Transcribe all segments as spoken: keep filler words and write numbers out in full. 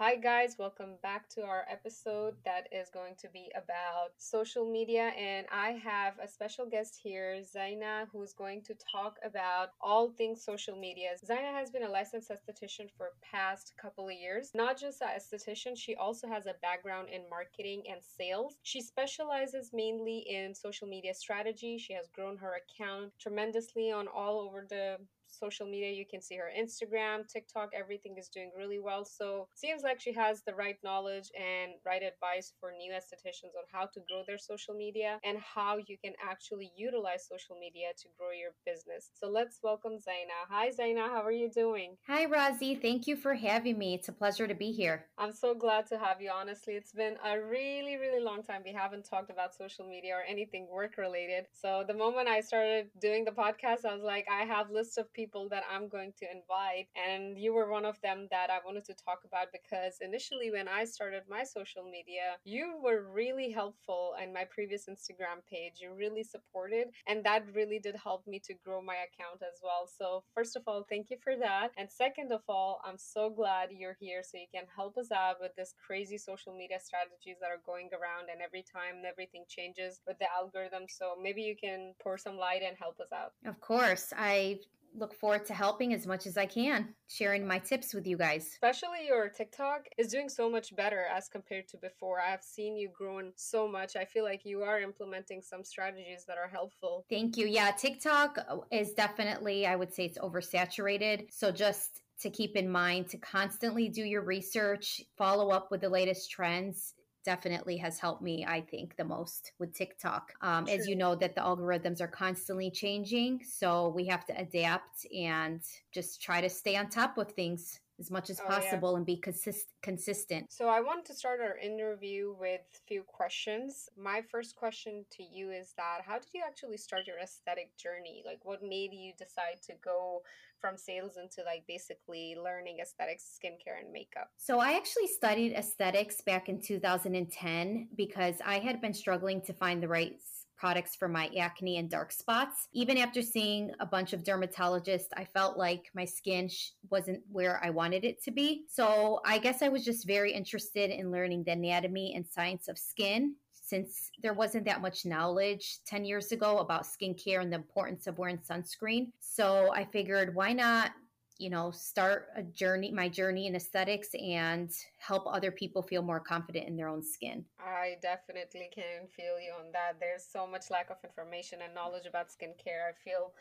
Hi guys, welcome back to our episode that is going to be about social media, and I have a special guest here, Zaina, who's going to talk about all things social media. Zaina has been a licensed esthetician for past couple of years. Not just an esthetician, she also has a background in marketing and sales. She specializes mainly in social media strategy. She has grown her account tremendously on all over the social media. You can see her Instagram, TikTok, everything is doing really well. So seems like she has the right knowledge and right advice for new estheticians on how to grow their social media and how you can actually utilize social media to grow your business. So let's welcome Zaina. Hi Zaina, how are you doing? Hi, Razi. Thank you for having me. It's a pleasure to be here. I'm so glad to have you. Honestly, it's been a really, really long time. We haven't talked about social media or anything work related. So the moment I started doing the podcast, I was like, I have lists of people people that I'm going to invite, and you were one of them that I wanted to talk about, because initially when I started my social media, you were really helpful in my previous Instagram page. You really supported, and that really did help me to grow my account as well. So first of all, thank you for that, and second of all, I'm so glad you're here so you can help us out with this crazy social media strategies that are going around, and every time everything changes with the algorithm. So maybe you can pour some light and help us out. Of course, I look forward to helping as much as I can, sharing my tips with you guys. Especially your TikTok is doing so much better as compared to before. I've seen you grown so much. I feel like you are implementing some strategies that are helpful. Thank you. Yeah, TikTok is definitely, I would say it's oversaturated. So just to keep in mind to constantly do your research, follow up with the latest trends. Definitely has helped me, I think, the most with TikTok. Um, as you know, that the algorithms are constantly changing, so we have to adapt and just try to stay on top of things as much as oh, possible yeah. and be consist- consistent. So I want to start our interview with a few questions. My first question to you is that how did you actually start your aesthetic journey? Like, what made you decide to go from sales into like basically learning aesthetics, skincare, and makeup? So I actually studied aesthetics back in two thousand ten because I had been struggling to find the right products for my acne and dark spots. Even after seeing a bunch of dermatologists, I felt like my skin sh- wasn't where I wanted it to be. So I guess I was just very interested in learning the anatomy and science of skin, since there wasn't that much knowledge ten years ago about skincare and the importance of wearing sunscreen. So I figured, why not, you know, start a journey, my journey in aesthetics, and help other people feel more confident in their own skin. I definitely can feel you on that. There's so much lack of information and knowledge about skincare. I feel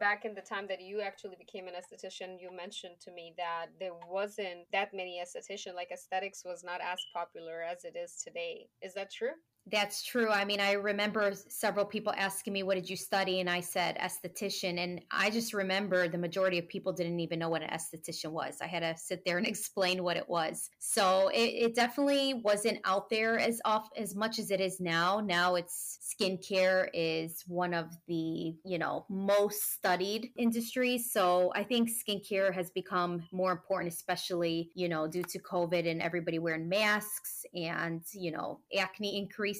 back in the time that you actually became an esthetician, you mentioned to me that there wasn't that many estheticians, like aesthetics was not as popular as it is today. Is that true? That's true. I mean, I remember several people asking me, what did you study? And I said, esthetician. And I just remember the majority of people didn't even know what an esthetician was. I had to sit there and explain what it was. So it, it definitely wasn't out there as off as much as it is now. Now it's skincare is one of the, you know, most studied industries. So I think skincare has become more important, especially, you know, due to COVID and everybody wearing masks and, you know, acne increase.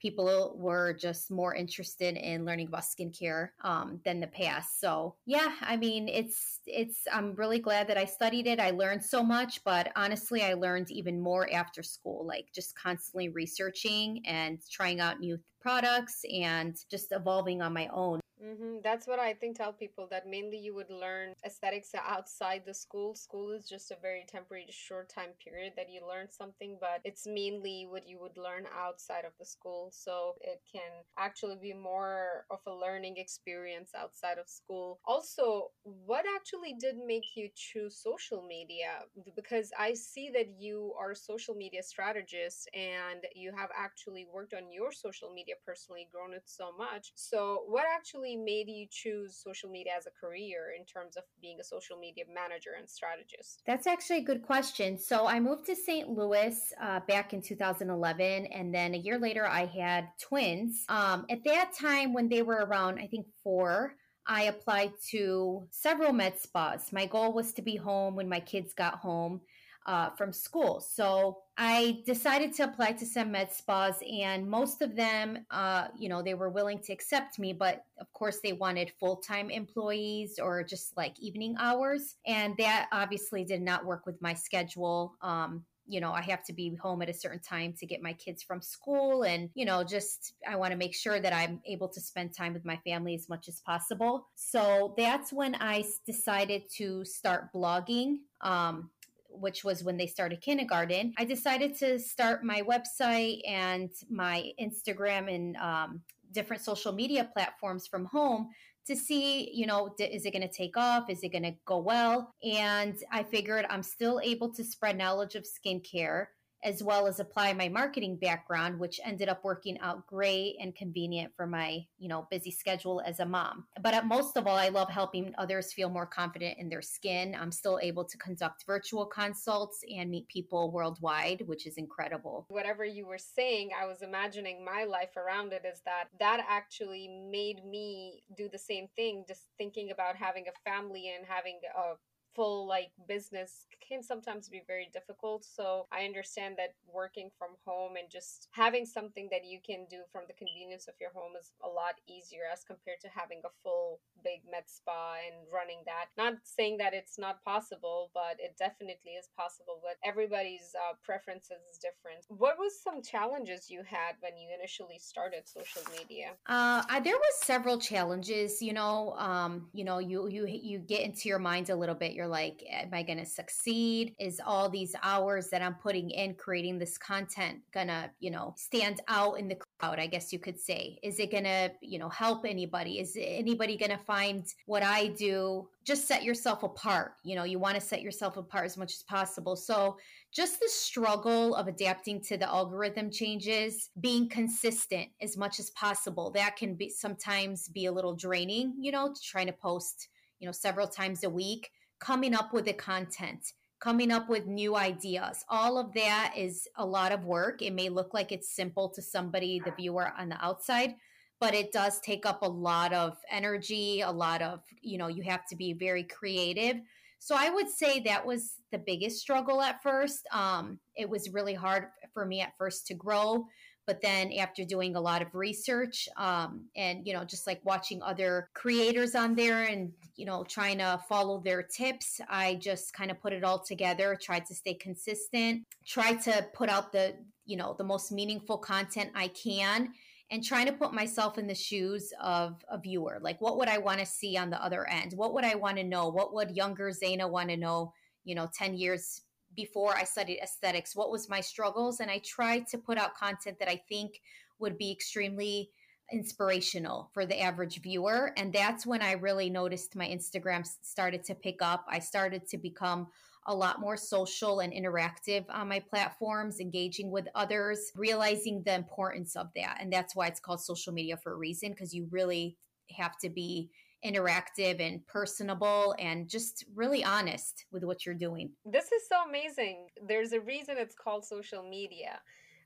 People were just more interested in learning about skincare um, than the past. So yeah, I mean, it's, it's, I'm really glad that I studied it. I learned so much, but honestly, I learned even more after school, like just constantly researching and trying out new th- products and just evolving on my own. Mm-hmm. That's what I think tell people, that mainly you would learn aesthetics outside the school. School is just a very temporary short time period that you learn something, but it's mainly what you would learn outside of the school. So it can actually be more of a learning experience outside of school. Also, what actually did make you choose social media? Because I see that you are a social media strategist and you have actually worked on your social media personally, grown it so much. So what actually made you choose social media as a career in terms of being a social media manager and strategist? That's actually a good question. So I moved to Saint Louis uh, back in two thousand eleven. And then a year later, I had twins. Um, at that time, when they were around, I think four, I applied to several med spas. My goal was to be home when my kids got home. uh, from school. So I decided to apply to some med spas, and most of them, uh, you know, they were willing to accept me, but of course they wanted full-time employees or just like evening hours. And that obviously did not work with my schedule. Um, you know, I have to be home at a certain time to get my kids from school. And, you know, just, I want to make sure that I'm able to spend time with my family as much as possible. So that's when I decided to start blogging, um, which was when they started kindergarten. I decided to start my website and my Instagram and um, different social media platforms from home to see, you know, is it going to take off? Is it going to go well? And I figured I'm still able to spread knowledge of skincare as well as apply my marketing background, which ended up working out great and convenient for my, you know, busy schedule as a mom. But most of all, I love helping others feel more confident in their skin. I'm still able to conduct virtual consults and meet people worldwide, which is incredible. Whatever you were saying, I was imagining my life around it, is that that actually made me do the same thing, just thinking about having a family and having a full like business can sometimes be very difficult. So I understand that working from home and just having something that you can do from the convenience of your home is a lot easier as compared to having a full big med spa and running that. Not saying that it's not possible, but it definitely is possible. But everybody's uh, preferences is different. What was some challenges you had when you initially started social media? Uh, I, there was several challenges. You know, um, you know, you you you get into your mind a little bit. You're like, am I going to succeed? Is all these hours that I'm putting in creating this content going to, you know, stand out in the crowd, I guess you could say? Is it going to, you know, help anybody? Is anybody going to find what I do? Just set yourself apart. You know, you want to set yourself apart as much as possible. So just the struggle of adapting to the algorithm changes, being consistent as much as possible, that can be sometimes be a little draining, you know, trying to post, you know, several times a week. Coming up with the content, coming up with new ideas. All of that is a lot of work. It may look like it's simple to somebody, the viewer on the outside, but it does take up a lot of energy, a lot of, you know, you have to be very creative. So I would say that was the biggest struggle at first. Um, it was really hard for me at first to grow. But then after doing a lot of research um, and, you know, just like watching other creators on there and, you know, trying to follow their tips, I just kind of put it all together, tried to stay consistent, tried to put out the, you know, the most meaningful content I can, and trying to put myself in the shoes of a viewer. Like, what would I want to see on the other end? What would I want to know? What would younger Zaina want to know, you know, ten years before I studied aesthetics? What was my struggles? And I tried to put out content that I think would be extremely inspirational for the average viewer. And that's when I really noticed my Instagram started to pick up. I started to become a lot more social and interactive on my platforms, engaging with others, realizing the importance of that. And that's why it's called social media for a reason, because you really have to be interactive and personable and just really honest with what you're doing. This is so amazing. There's a reason it's called social media.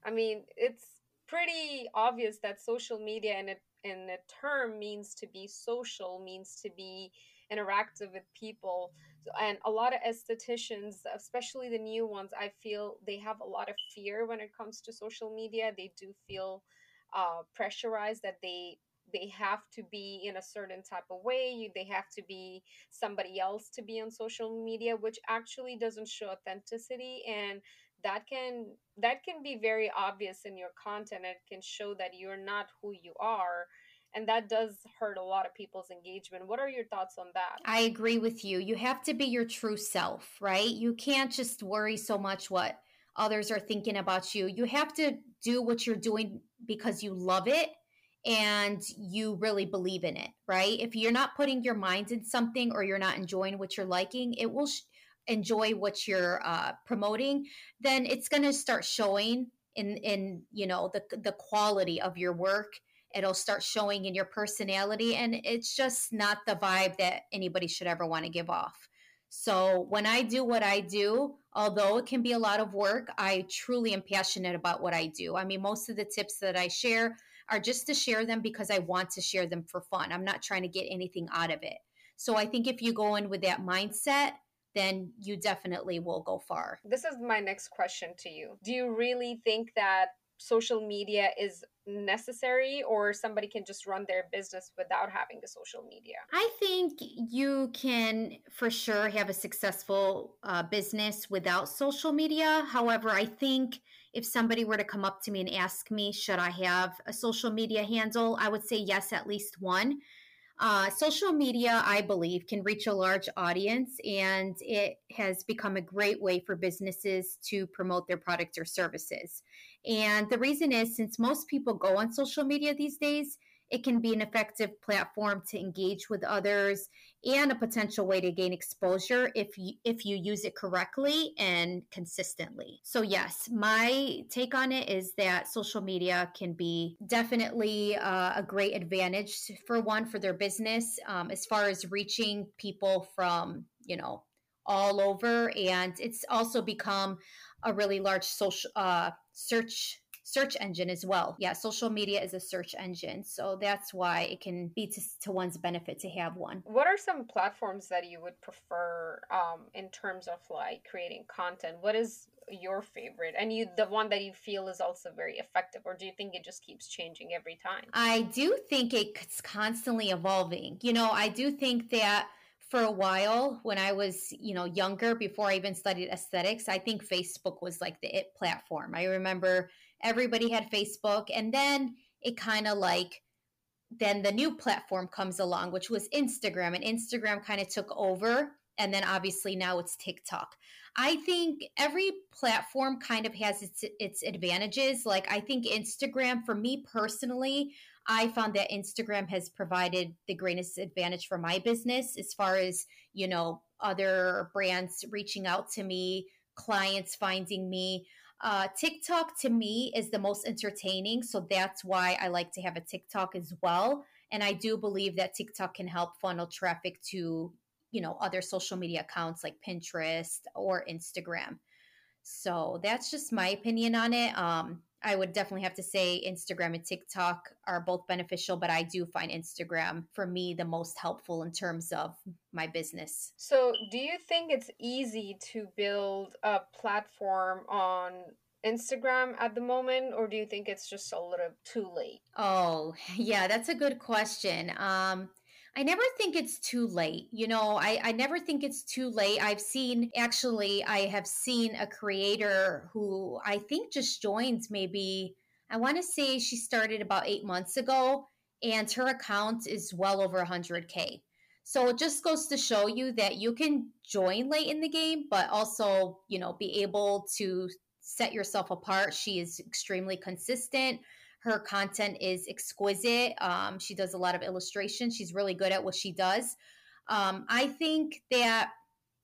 I mean, it's pretty obvious that social media in a, in a term means to be social, means to be interactive with people. And a lot of estheticians, especially the new ones, I feel they have a lot of fear when it comes to social media. They do feel uh, pressurized that they They have to be in a certain type of way. You, they have to be somebody else to be on social media, which actually doesn't show authenticity. And that can that can be very obvious in your content. It can show that you're not who you are. And that does hurt a lot of people's engagement. What are your thoughts on that? I agree with you. You have to be your true self, right? You can't just worry so much what others are thinking about you. You have to do what you're doing because you love it and you really believe in it, right? If you're not putting your mind in something or you're not enjoying what you're liking, it will sh- enjoy what you're uh, promoting, then it's going to start showing in, in, you know, the, the quality of your work. It'll start showing in your personality, and it's just not the vibe that anybody should ever want to give off. So when I do what I do, although it can be a lot of work, I truly am passionate about what I do. I mean, most of the tips that I share are just to share them because I want to share them for fun. I'm not trying to get anything out of it. So I think if you go in with that mindset then you definitely will go far. This is my next question to you. Do you really think that social media is necessary, or somebody can just run their business without having the social media? I think you can for sure have a successful uh, business without social media. However, I think if somebody were to come up to me and ask me, should I have a social media handle? I would say yes, at least one. Uh, social media, I believe, can reach a large audience, and it has become a great way for businesses to promote their products or services. And the reason is, since most people go on social media these days, it can be an effective platform to engage with others and a potential way to gain exposure if you, if you use it correctly and consistently. So yes, my take on it is that social media can be definitely uh, a great advantage for one, for their business, um, as far as reaching people from, you know, all over. And it's also become a really large social uh, search search engine as well. Yeah, social media is a search engine. So that's why it can be to, to one's benefit to have one. What are some platforms that you would prefer um, in terms of like creating content? What is your favorite? And you, the one that you feel is also very effective, or do you think it just keeps changing every time? I do think it's constantly evolving. You know, I do think that for a while when I was, you know, younger, before I even studied aesthetics, I think Facebook was like the it platform. I remember everybody had Facebook, and then it kind of like, then the new platform comes along, which was Instagram, and Instagram kind of took over. And then obviously now it's TikTok. I think every platform kind of has its, its advantages. Like I think Instagram, for me personally, I found that Instagram has provided the greatest advantage for my business as far as, you know, other brands reaching out to me, clients finding me. Uh, TikTok to me is the most entertaining. So that's why I like to have a TikTok as well. And I do believe that TikTok can help funnel traffic to, you know, other social media accounts like Pinterest or Instagram. So that's just my opinion on it. Um, I would definitely have to say Instagram and TikTok are both beneficial, but I do find Instagram, for me, the most helpful in terms of my business. So do you think it's easy to build a platform on Instagram at the moment, or do you think it's just a little too late? Oh, yeah, that's a good question. Um, I never think it's too late. You know, I, I never think it's too late. I've seen, actually, I have seen a creator who I think just joined maybe, I want to say she started about eight months ago, and her account is well over one hundred K. So it just goes to show you that you can join late in the game, but also, you know, be able to set yourself apart. She is extremely consistent. Her content is exquisite. Um, she does a lot of illustration. She's really good at what she does. Um, I think that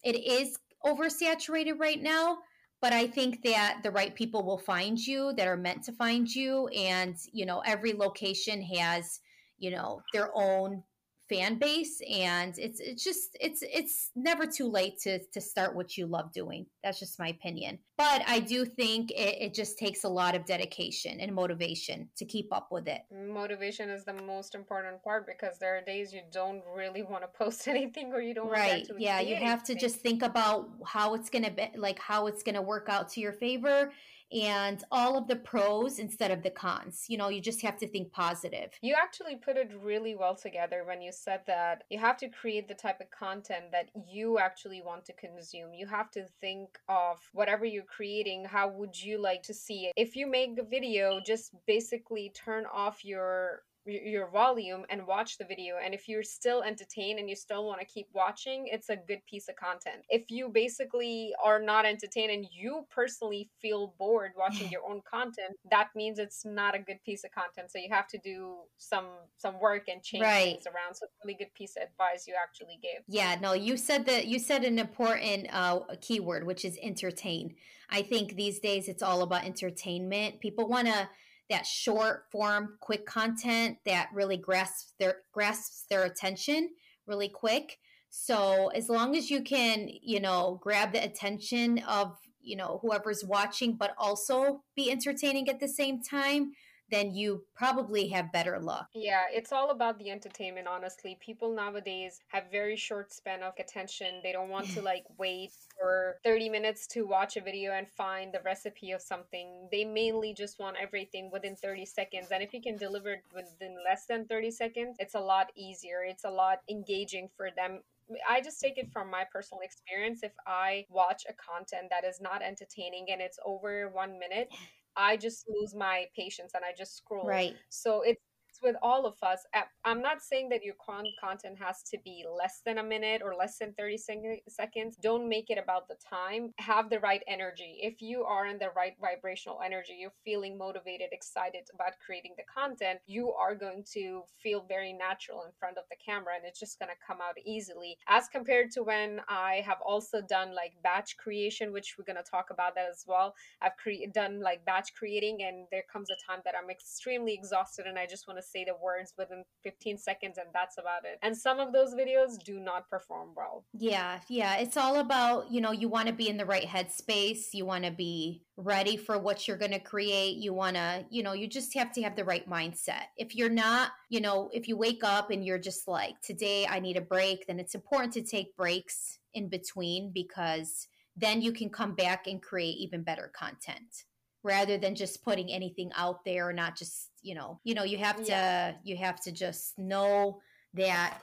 it is oversaturated right now, but I think that the right people will find you that are meant to find you. And, you know, every location has, you know, their own fan base, and it's it's just it's it's never too late to to start what you love doing. That's just my opinion, but I do think it, it just takes a lot of dedication and motivation to keep up with it. Motivation is the most important part, because there are days you don't really want to post anything, or you don't right want to yeah you have anything. To just think about how it's gonna be, like how it's gonna work out to your favor, and all of the pros instead of the cons. You know, you just have to think positive. You actually put it really well together when you said that you have to create the type of content that you actually want to consume. You have to think of whatever you're creating, how would you like to see it? If you make a video, just basically turn off your your volume and watch the video, and if you're still entertained and you still want to keep watching, it's a good piece of content. If you basically are not entertained and you personally feel bored watching your own content, that means it's not a good piece of content. So you have to do some some work and change right. things around. So it's a really good piece of advice you actually gave. Yeah, no, you said that you said an important uh keyword, which is entertain. I think these days it's all about entertainment. People want to that short form, quick content that really grasps their grasps their attention really quick. So as long as you can, you know, grab the attention of, you know, whoever's watching, but also be entertaining at the same time, then you probably have better luck. Yeah, it's all about the entertainment, honestly. People nowadays have very short span of attention. They don't want to like wait for thirty minutes to watch a video and find the recipe of something. They mainly just want everything within thirty seconds. And if you can deliver it within less than thirty seconds, it's a lot easier. It's a lot engaging for them. I just take it from my personal experience. If I watch a content that is not entertaining and it's over one minute, I just lose my patience and I just scroll. Right. So it's, it's with all of us. I'm not saying that your con- content has to be less than a minute or less than thirty seconds. Don't make it about the time. Have the right energy. If you are in the right vibrational energy, you're feeling motivated, excited about creating the content, you are going to feel very natural in front of the camera and it's just going to come out easily. As compared to when I have also done like batch creation, which we're going to talk about that as well. I've cre- done like batch creating and there comes a time that I'm extremely exhausted and I just want to say the words within fifteen seconds and that's about it. And some of those videos do not perform well. Yeah, yeah. It's all about, you know, you want to be in the right headspace. You want to be ready for what you're going to create. You want to, you know, you just have to have the right mindset. If you're not, you know, if you wake up and you're just like, today I need a break, then it's important to take breaks in between because then you can come back and create even better content, rather than just putting anything out there or not just, you know, you know, you have to, yeah. you have to just know that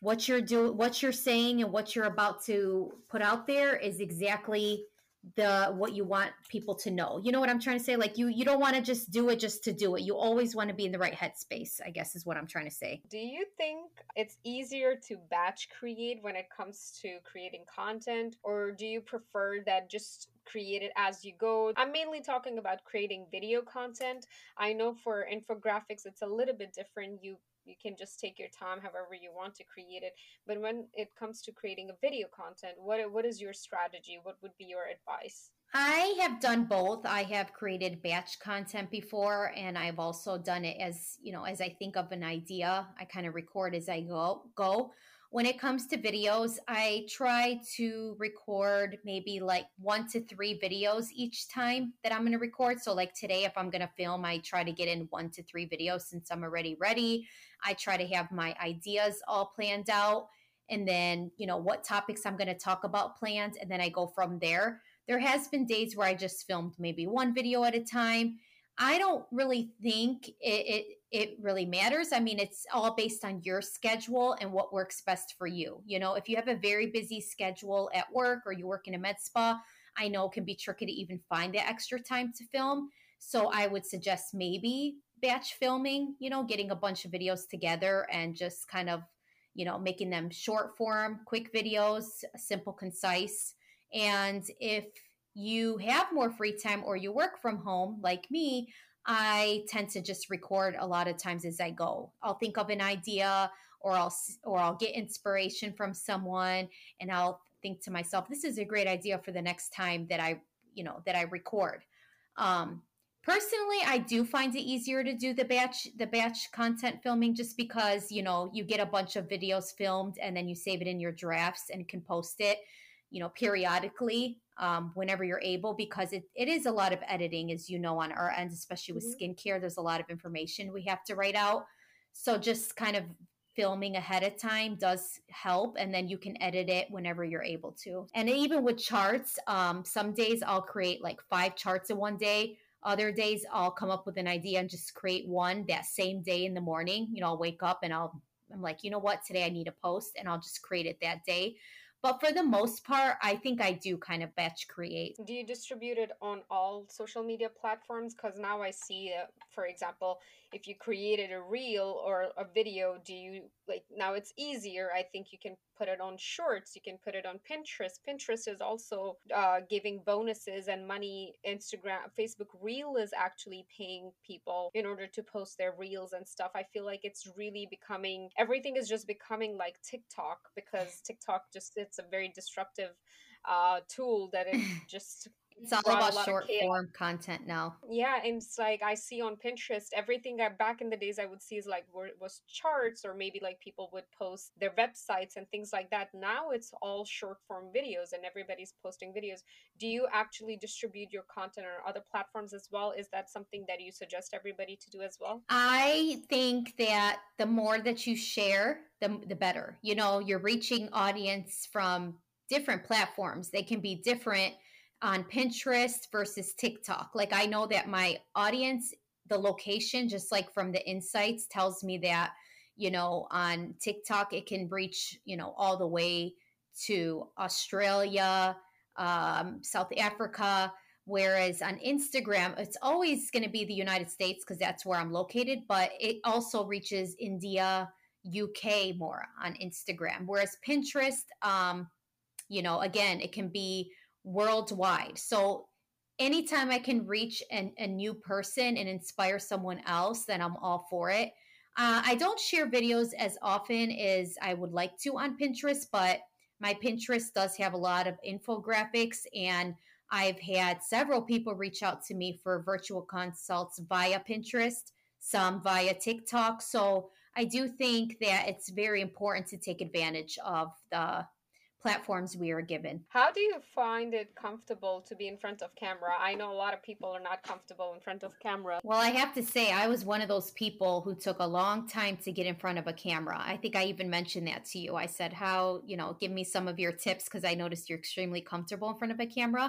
what you're doing, what you're saying and what you're about to put out there is exactly the, what you want people to know. You know what I'm trying to say? Like you, you don't want to just do it just to do it. You always want to be in the right headspace, I guess is what I'm trying to say. Do you think it's easier to batch create when it comes to creating content, or do you prefer that just create it as you go? I'm mainly talking about creating video content. I know for infographics, it's a little bit different. You you can just take your time however you want to create it. But when it comes to creating a video content, what what is your strategy? What would be your advice? I have done both. I have created batch content before, and I've also done it as, you know, as I think of an idea. I kind of record as I go go. When it comes to videos, I try to record maybe like one to three videos each time that I'm going to record. So like today, if I'm going to film, I try to get in one to three videos since I'm already ready. I try to have my ideas all planned out and then, you know, what topics I'm going to talk about planned. And then I go from there. There has been days where I just filmed maybe one video at a time. I don't really think it, it it really matters. I mean, it's all based on your schedule and what works best for you. You know, if you have a very busy schedule at work or you work in a med spa, I know it can be tricky to even find the extra time to film. So I would suggest maybe batch filming, you know, getting a bunch of videos together and just kind of, you know, making them short form, quick videos, simple, concise. And if you have more free time or you work from home like me, I tend to just record a lot of times as I go. I'll think of an idea or I'll or I'll get inspiration from someone and I'll think to myself, this is a great idea for the next time that I, you know, that I record. Um, personally, I do find it easier to do the batch the batch content filming just because, you know, you get a bunch of videos filmed and then you save it in your drafts and can post it, you know, periodically, um, whenever you're able, because it, it is a lot of editing, as you know, on our end, especially with mm-hmm. skincare. There's a lot of information we have to write out. So just kind of filming ahead of time does help. And then you can edit it whenever you're able to. And even with charts, um, some days I'll create like five charts in one day. Other days I'll come up with an idea and just create one that same day in the morning. You know, I'll wake up and I'll, I'm like, you know what, today I need a post and I'll just create it that day. But for the most part, I think I do kind of batch create. Do you distribute it on all social media platforms? Because now I see, uh, for example, if you created a reel or a video, do you like now it's easier. I think you can put it on Shorts. You can put it on Pinterest. Pinterest is also uh, giving bonuses and money. Instagram, Facebook Reel is actually paying people in order to post their reels and stuff. I feel like it's really becoming, everything is just becoming like TikTok, because TikTok just, it's a very disruptive uh, tool that it just It's all about short form content now. Yeah, and it's like I see on Pinterest, everything I, back in the days I would see is like were, was charts, or maybe like people would post their websites and things like that. Now it's all short form videos and everybody's posting videos. Do you actually distribute your content on other platforms as well? Is that something that you suggest everybody to do as well? I think that the more that you share, the, the better. You know, you're reaching audience from different platforms. They can be different on Pinterest versus TikTok. Like I know that my audience, the location, just like from the insights tells me that, you know, on TikTok, it can reach, you know, all the way to Australia, um, South Africa, whereas on Instagram, it's always going to be the United States because that's where I'm located, but it also reaches India, U K more on Instagram. Whereas Pinterest, um, you know, again, it can be worldwide. So anytime I can reach an, a new person and inspire someone else, then I'm all for it. Uh, I don't share videos as often as I would like to on Pinterest, but my Pinterest does have a lot of infographics, and I've had several people reach out to me for virtual consults via Pinterest, some via TikTok. So I do think that it's very important to take advantage of the platforms we are given. How do you find it comfortable to be in front of camera? I know a lot of people are not comfortable in front of camera. Well, I have to say, I was one of those people who took a long time to get in front of a camera. I think I even mentioned that to you. I said, how, you know, give me some of your tips because I noticed you're extremely comfortable in front of a camera.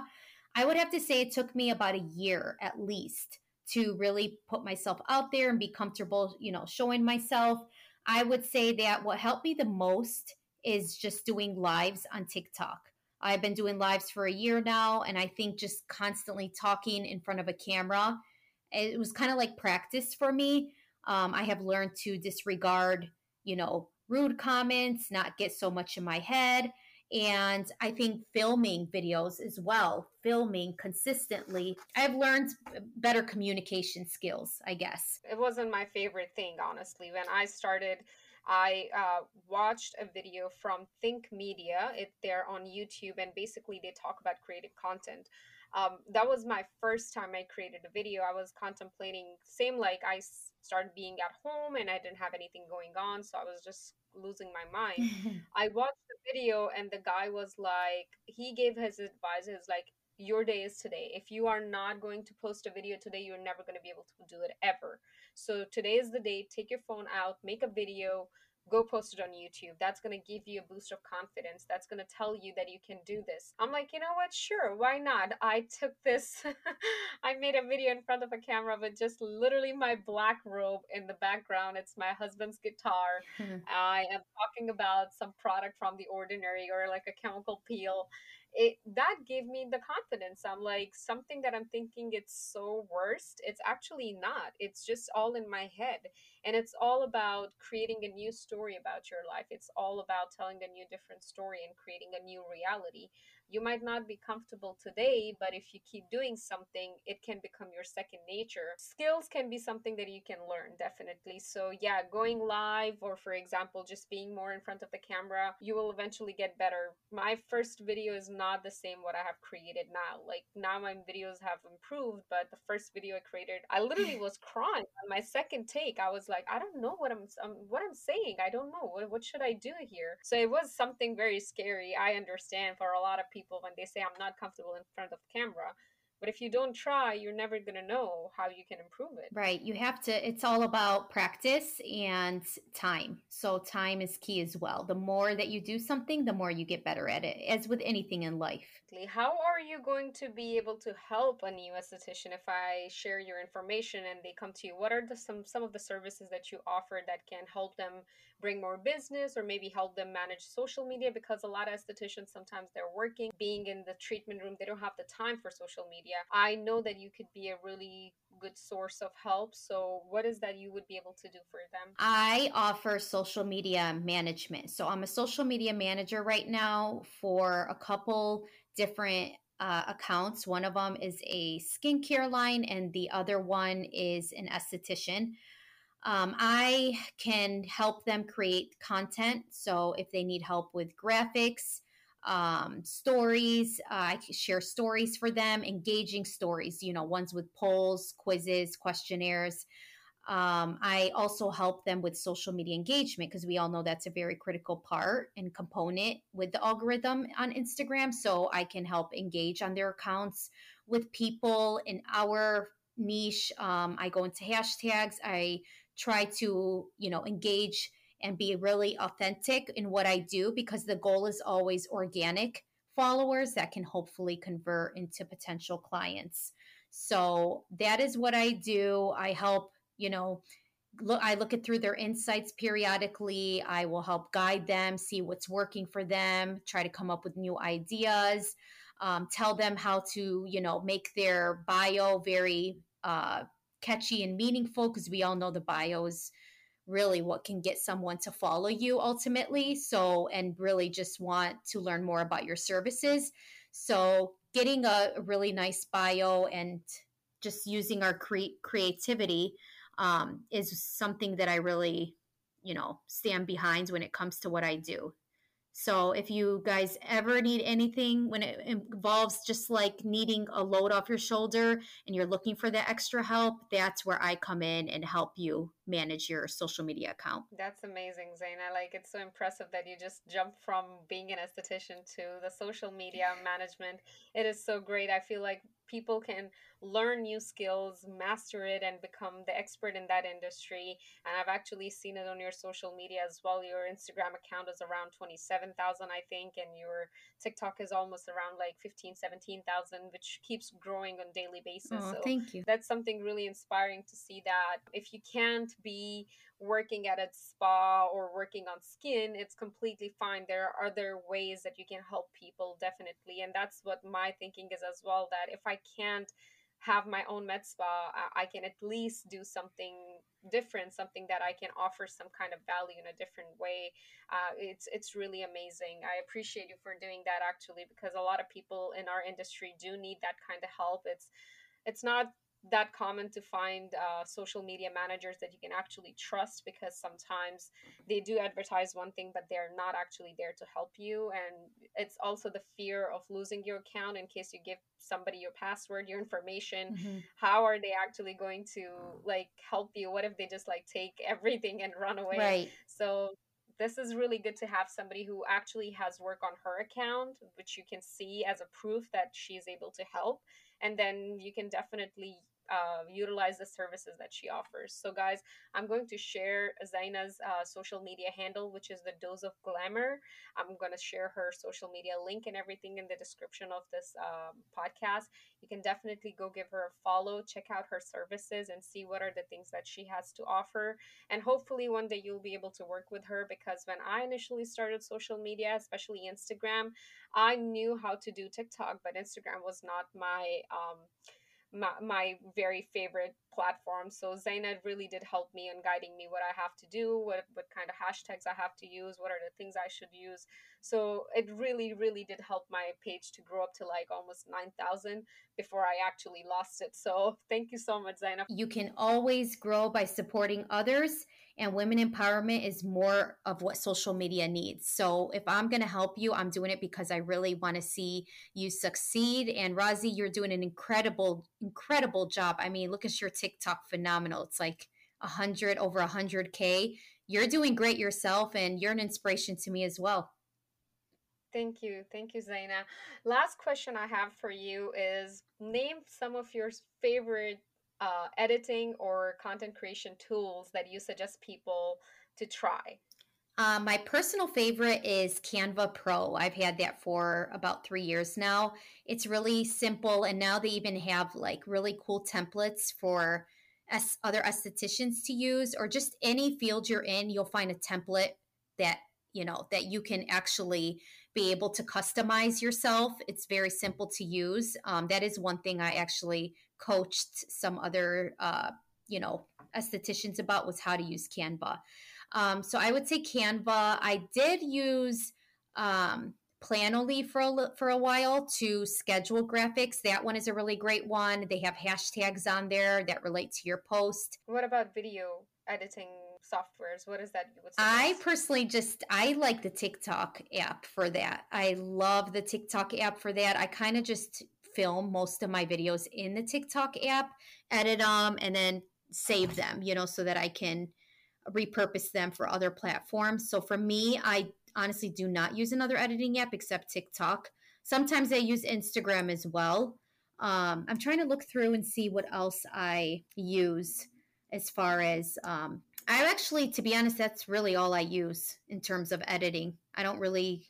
I would have to say it took me about a year at least to really put myself out there and be comfortable, you know, showing myself. I would say that what helped me the most is just doing lives on TikTok. I've been doing lives for a year now, and I think just constantly talking in front of a camera, it was kind of like practice for me. Um, I have learned to disregard, you know, rude comments, not get so much in my head. And I think filming videos as well, filming consistently. I've learned better communication skills, I guess. It wasn't my favorite thing, honestly. When I started, I uh, watched a video from Think Media. It, they're on YouTube, and basically they talk about creative content. Um, that was my first time I created a video. I was contemplating, same like I started being at home and I didn't have anything going on, so I was just losing my mind. I watched the video and the guy was like, he gave his advice. He was like, your day is today. If you are not going to post a video today, you're never going to be able to do it ever. So today is the day. Take your phone out, make a video, go post it on YouTube. That's going to give you a boost of confidence. That's going to tell you that you can do this. I'm like, you know what? Sure. Why not? I took this. I made a video in front of a camera with just literally my black robe in the background. It's my husband's guitar. Mm-hmm. I am talking about some product from The Ordinary or like a chemical peel. It, that gave me the confidence. I'm like, something that I'm thinking it's so worst, it's actually not. It's just all in my head. And it's all about creating a new story about your life. It's all about telling a new different story and creating a new reality. You might not be comfortable today, but if you keep doing something, it can become your second nature. Skills can be something that you can learn, definitely. So yeah, going live or, for example, just being more in front of the camera, you will eventually get better. My first video is not the same what I have created now. Like now my videos have improved, but the first video I created, I literally was crying. On my second take, I was like, I don't know what I'm um, what I'm saying. I don't know. What, what should I do here? So it was something very scary. I understand for a lot of people. people when they say I'm not comfortable in front of the camera, but if you don't try, you're never going to know how you can improve it. Right. You have to, it's all about practice and time. So time is key as well. The more that you do something, the more you get better at it, as with anything in life. How are you going to be able to help a new esthetician if I share your information and they come to you? What are the, some, some of the services that you offer that can help them bring more business or maybe help them manage social media? Because a lot of estheticians, sometimes they're working, being in the treatment room, they don't have the time for social media. I know that you could be a really good source of help. So what is that you would be able to do for them? I offer social media management. So I'm a social media manager right now for a couple different uh, accounts. One of them is a skincare line and the other one is an esthetician. Um, I can help them create content. So if they need help with graphics, um, stories. Uh, I share stories for them, engaging stories, you know, ones with polls, quizzes, questionnaires. Um, I also help them with social media engagement because we all know that's a very critical part and component with the algorithm on Instagram. So I can help engage on their accounts with people in our niche. Um, I go into hashtags. I try to, you know, engage and be really authentic in what I do because the goal is always organic followers that can hopefully convert into potential clients. So that is what I do. I help. You know, look, I look at through their insights periodically. I will help guide them, see what's working for them, try to come up with new ideas, um, tell them how to, you know, make their bio very uh, catchy and meaningful, because we all know the bio is really what can get someone to follow you ultimately. So, and really just want to learn more about your services. So getting a, a really nice bio and just using our cre- creativity Um, is something that I really, you know, stand behind when it comes to what I do. So if you guys ever need anything when it involves just like needing a load off your shoulder and you're looking for that extra help, that's where I come in and help you manage your social media account. That's amazing, Zaina. Like, it's so impressive that you just jumped from being an esthetician to the social media management. It is so great. I feel like people can learn new skills, master it, and become the expert in that industry. And I've actually seen it on your social media as well. Your Instagram account is around twenty-seven thousand, I think, and your TikTok is almost around like fifteen, seventeen thousand, which keeps growing on a daily basis. Oh, so thank you. That's something really inspiring to see that if you can't be working at a spa or working on skin, it's completely fine. There are other ways that you can help people, definitely. And that's what my thinking is as well, that if I can't have my own med spa, I can at least do something different, something that I can offer some kind of value in a different way. Uh, it's it's really amazing. I appreciate you for doing that, actually, because a lot of people in our industry do need that kind of help. It's it's not that common to find uh, social media managers that you can actually trust, because sometimes they do advertise one thing, but they're not actually there to help you. And it's also the fear of losing your account in case you give somebody your password, your information. Mm-hmm. How are they actually going to like help you? What if they just like take everything and run away? Right. So this is really good to have somebody who actually has work on her account, which you can see as a proof that she's able to help. And then you can definitely Uh, utilize the services that she offers. So guys, I'm going to share Zaina's uh, social media handle, which is The Dose of Glamour. I'm going to share her social media link and everything in the description of this um, podcast. You can definitely go give her a follow, check out her services, and see what are the things that she has to offer. And hopefully one day you'll be able to work with her, because when I initially started social media, especially Instagram, I knew how to do TikTok, but Instagram was not my um My, my very favorite platform. So Zaina really did help me in guiding me what I have to do, what what kind of hashtags I have to use, what are the things I should use. So it really, really did help my page to grow up to like almost nine thousand before I actually lost it. So thank you so much, Zaina. You can always grow by supporting others, and women empowerment is more of what social media needs. So if I'm going to help you, I'm doing it because I really want to see you succeed. And Razi, you're doing an incredible, incredible job. I mean, look at your TikTok, phenomenal. It's like a hundred, over a hundred K. You're doing great yourself, and you're an inspiration to me as well. Thank you. Thank you, Zaina. Last question I have for you is, name some of your favorite Uh, editing or content creation tools that you suggest people to try? Uh, my personal favorite is Canva Pro. I've had that for about three years now. It's really simple, and now they even have like really cool templates for es- other estheticians to use, or just any field you're in, you'll find a template that, you know, that you can actually be able to customize yourself. It's very simple to use. Um, that is one thing I actually coached some other, uh, you know, estheticians about, was how to use Canva. Um, so I would say Canva. I did use um, Planoly for a, for a while to schedule graphics. That one is a really great one. They have hashtags on there that relate to your post. What about video editing softwares? What is that you would suggest? I personally just, I like the TikTok app for that. I love the TikTok app for that. I kind of just film most of my videos in the TikTok app, edit them, and then save them, you know, so that I can repurpose them for other platforms. So for me, I honestly do not use another editing app except TikTok. Sometimes I use Instagram as well. Um, I'm trying to look through and see what else I use as far as, um, I actually, to be honest, that's really all I use in terms of editing. I don't really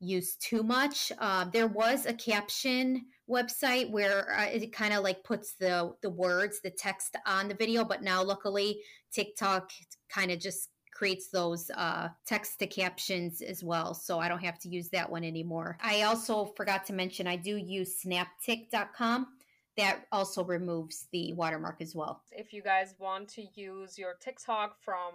use too much. Uh, there was a caption website where uh, it kind of like puts the, the words, the text on the video, but now luckily TikTok kind of just creates those uh, text to captions as well. So I don't have to use that one anymore. I also forgot to mention, I do use snaptic dot com. That also removes the watermark as well. If you guys want to use your TikTok from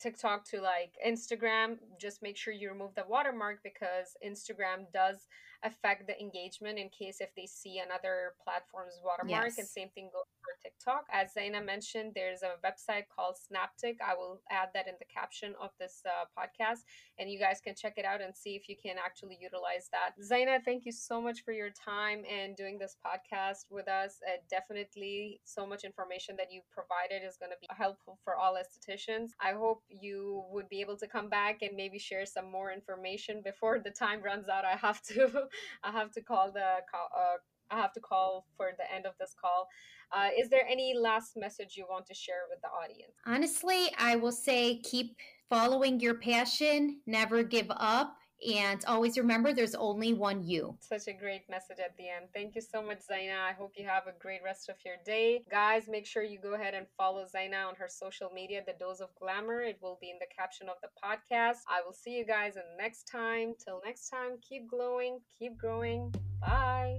TikTok to like Instagram, just make sure you remove the watermark, because Instagram does affect the engagement in case if they see another platform's watermark. Yes. And same thing goes for TikTok. As Zaina mentioned, there's a website called Snaptic. I will add that in the caption of this uh, podcast, and you guys can check it out and see if you can actually utilize that. Zaina, thank you so much for your time and doing this podcast with us. Uh, definitely so much information that you provided is going to be helpful for all estheticians. I hope you would be able to come back and maybe share some more information before the time runs out. I have to I have to call the uh, I have to call for the end of this call. Uh, is there any last message you want to share with the audience? Honestly, I will say keep following your passion, never give up, and always remember there's only one you. Such a great message at the end. Thank you so much, Zaina. I hope you have a great rest of your day. Guys, make sure you go ahead and follow Zaina on her social media, The Dose of Glamour. It will be in the caption of the podcast. I will see you guys in next time. Till next time, keep glowing, keep growing. Bye.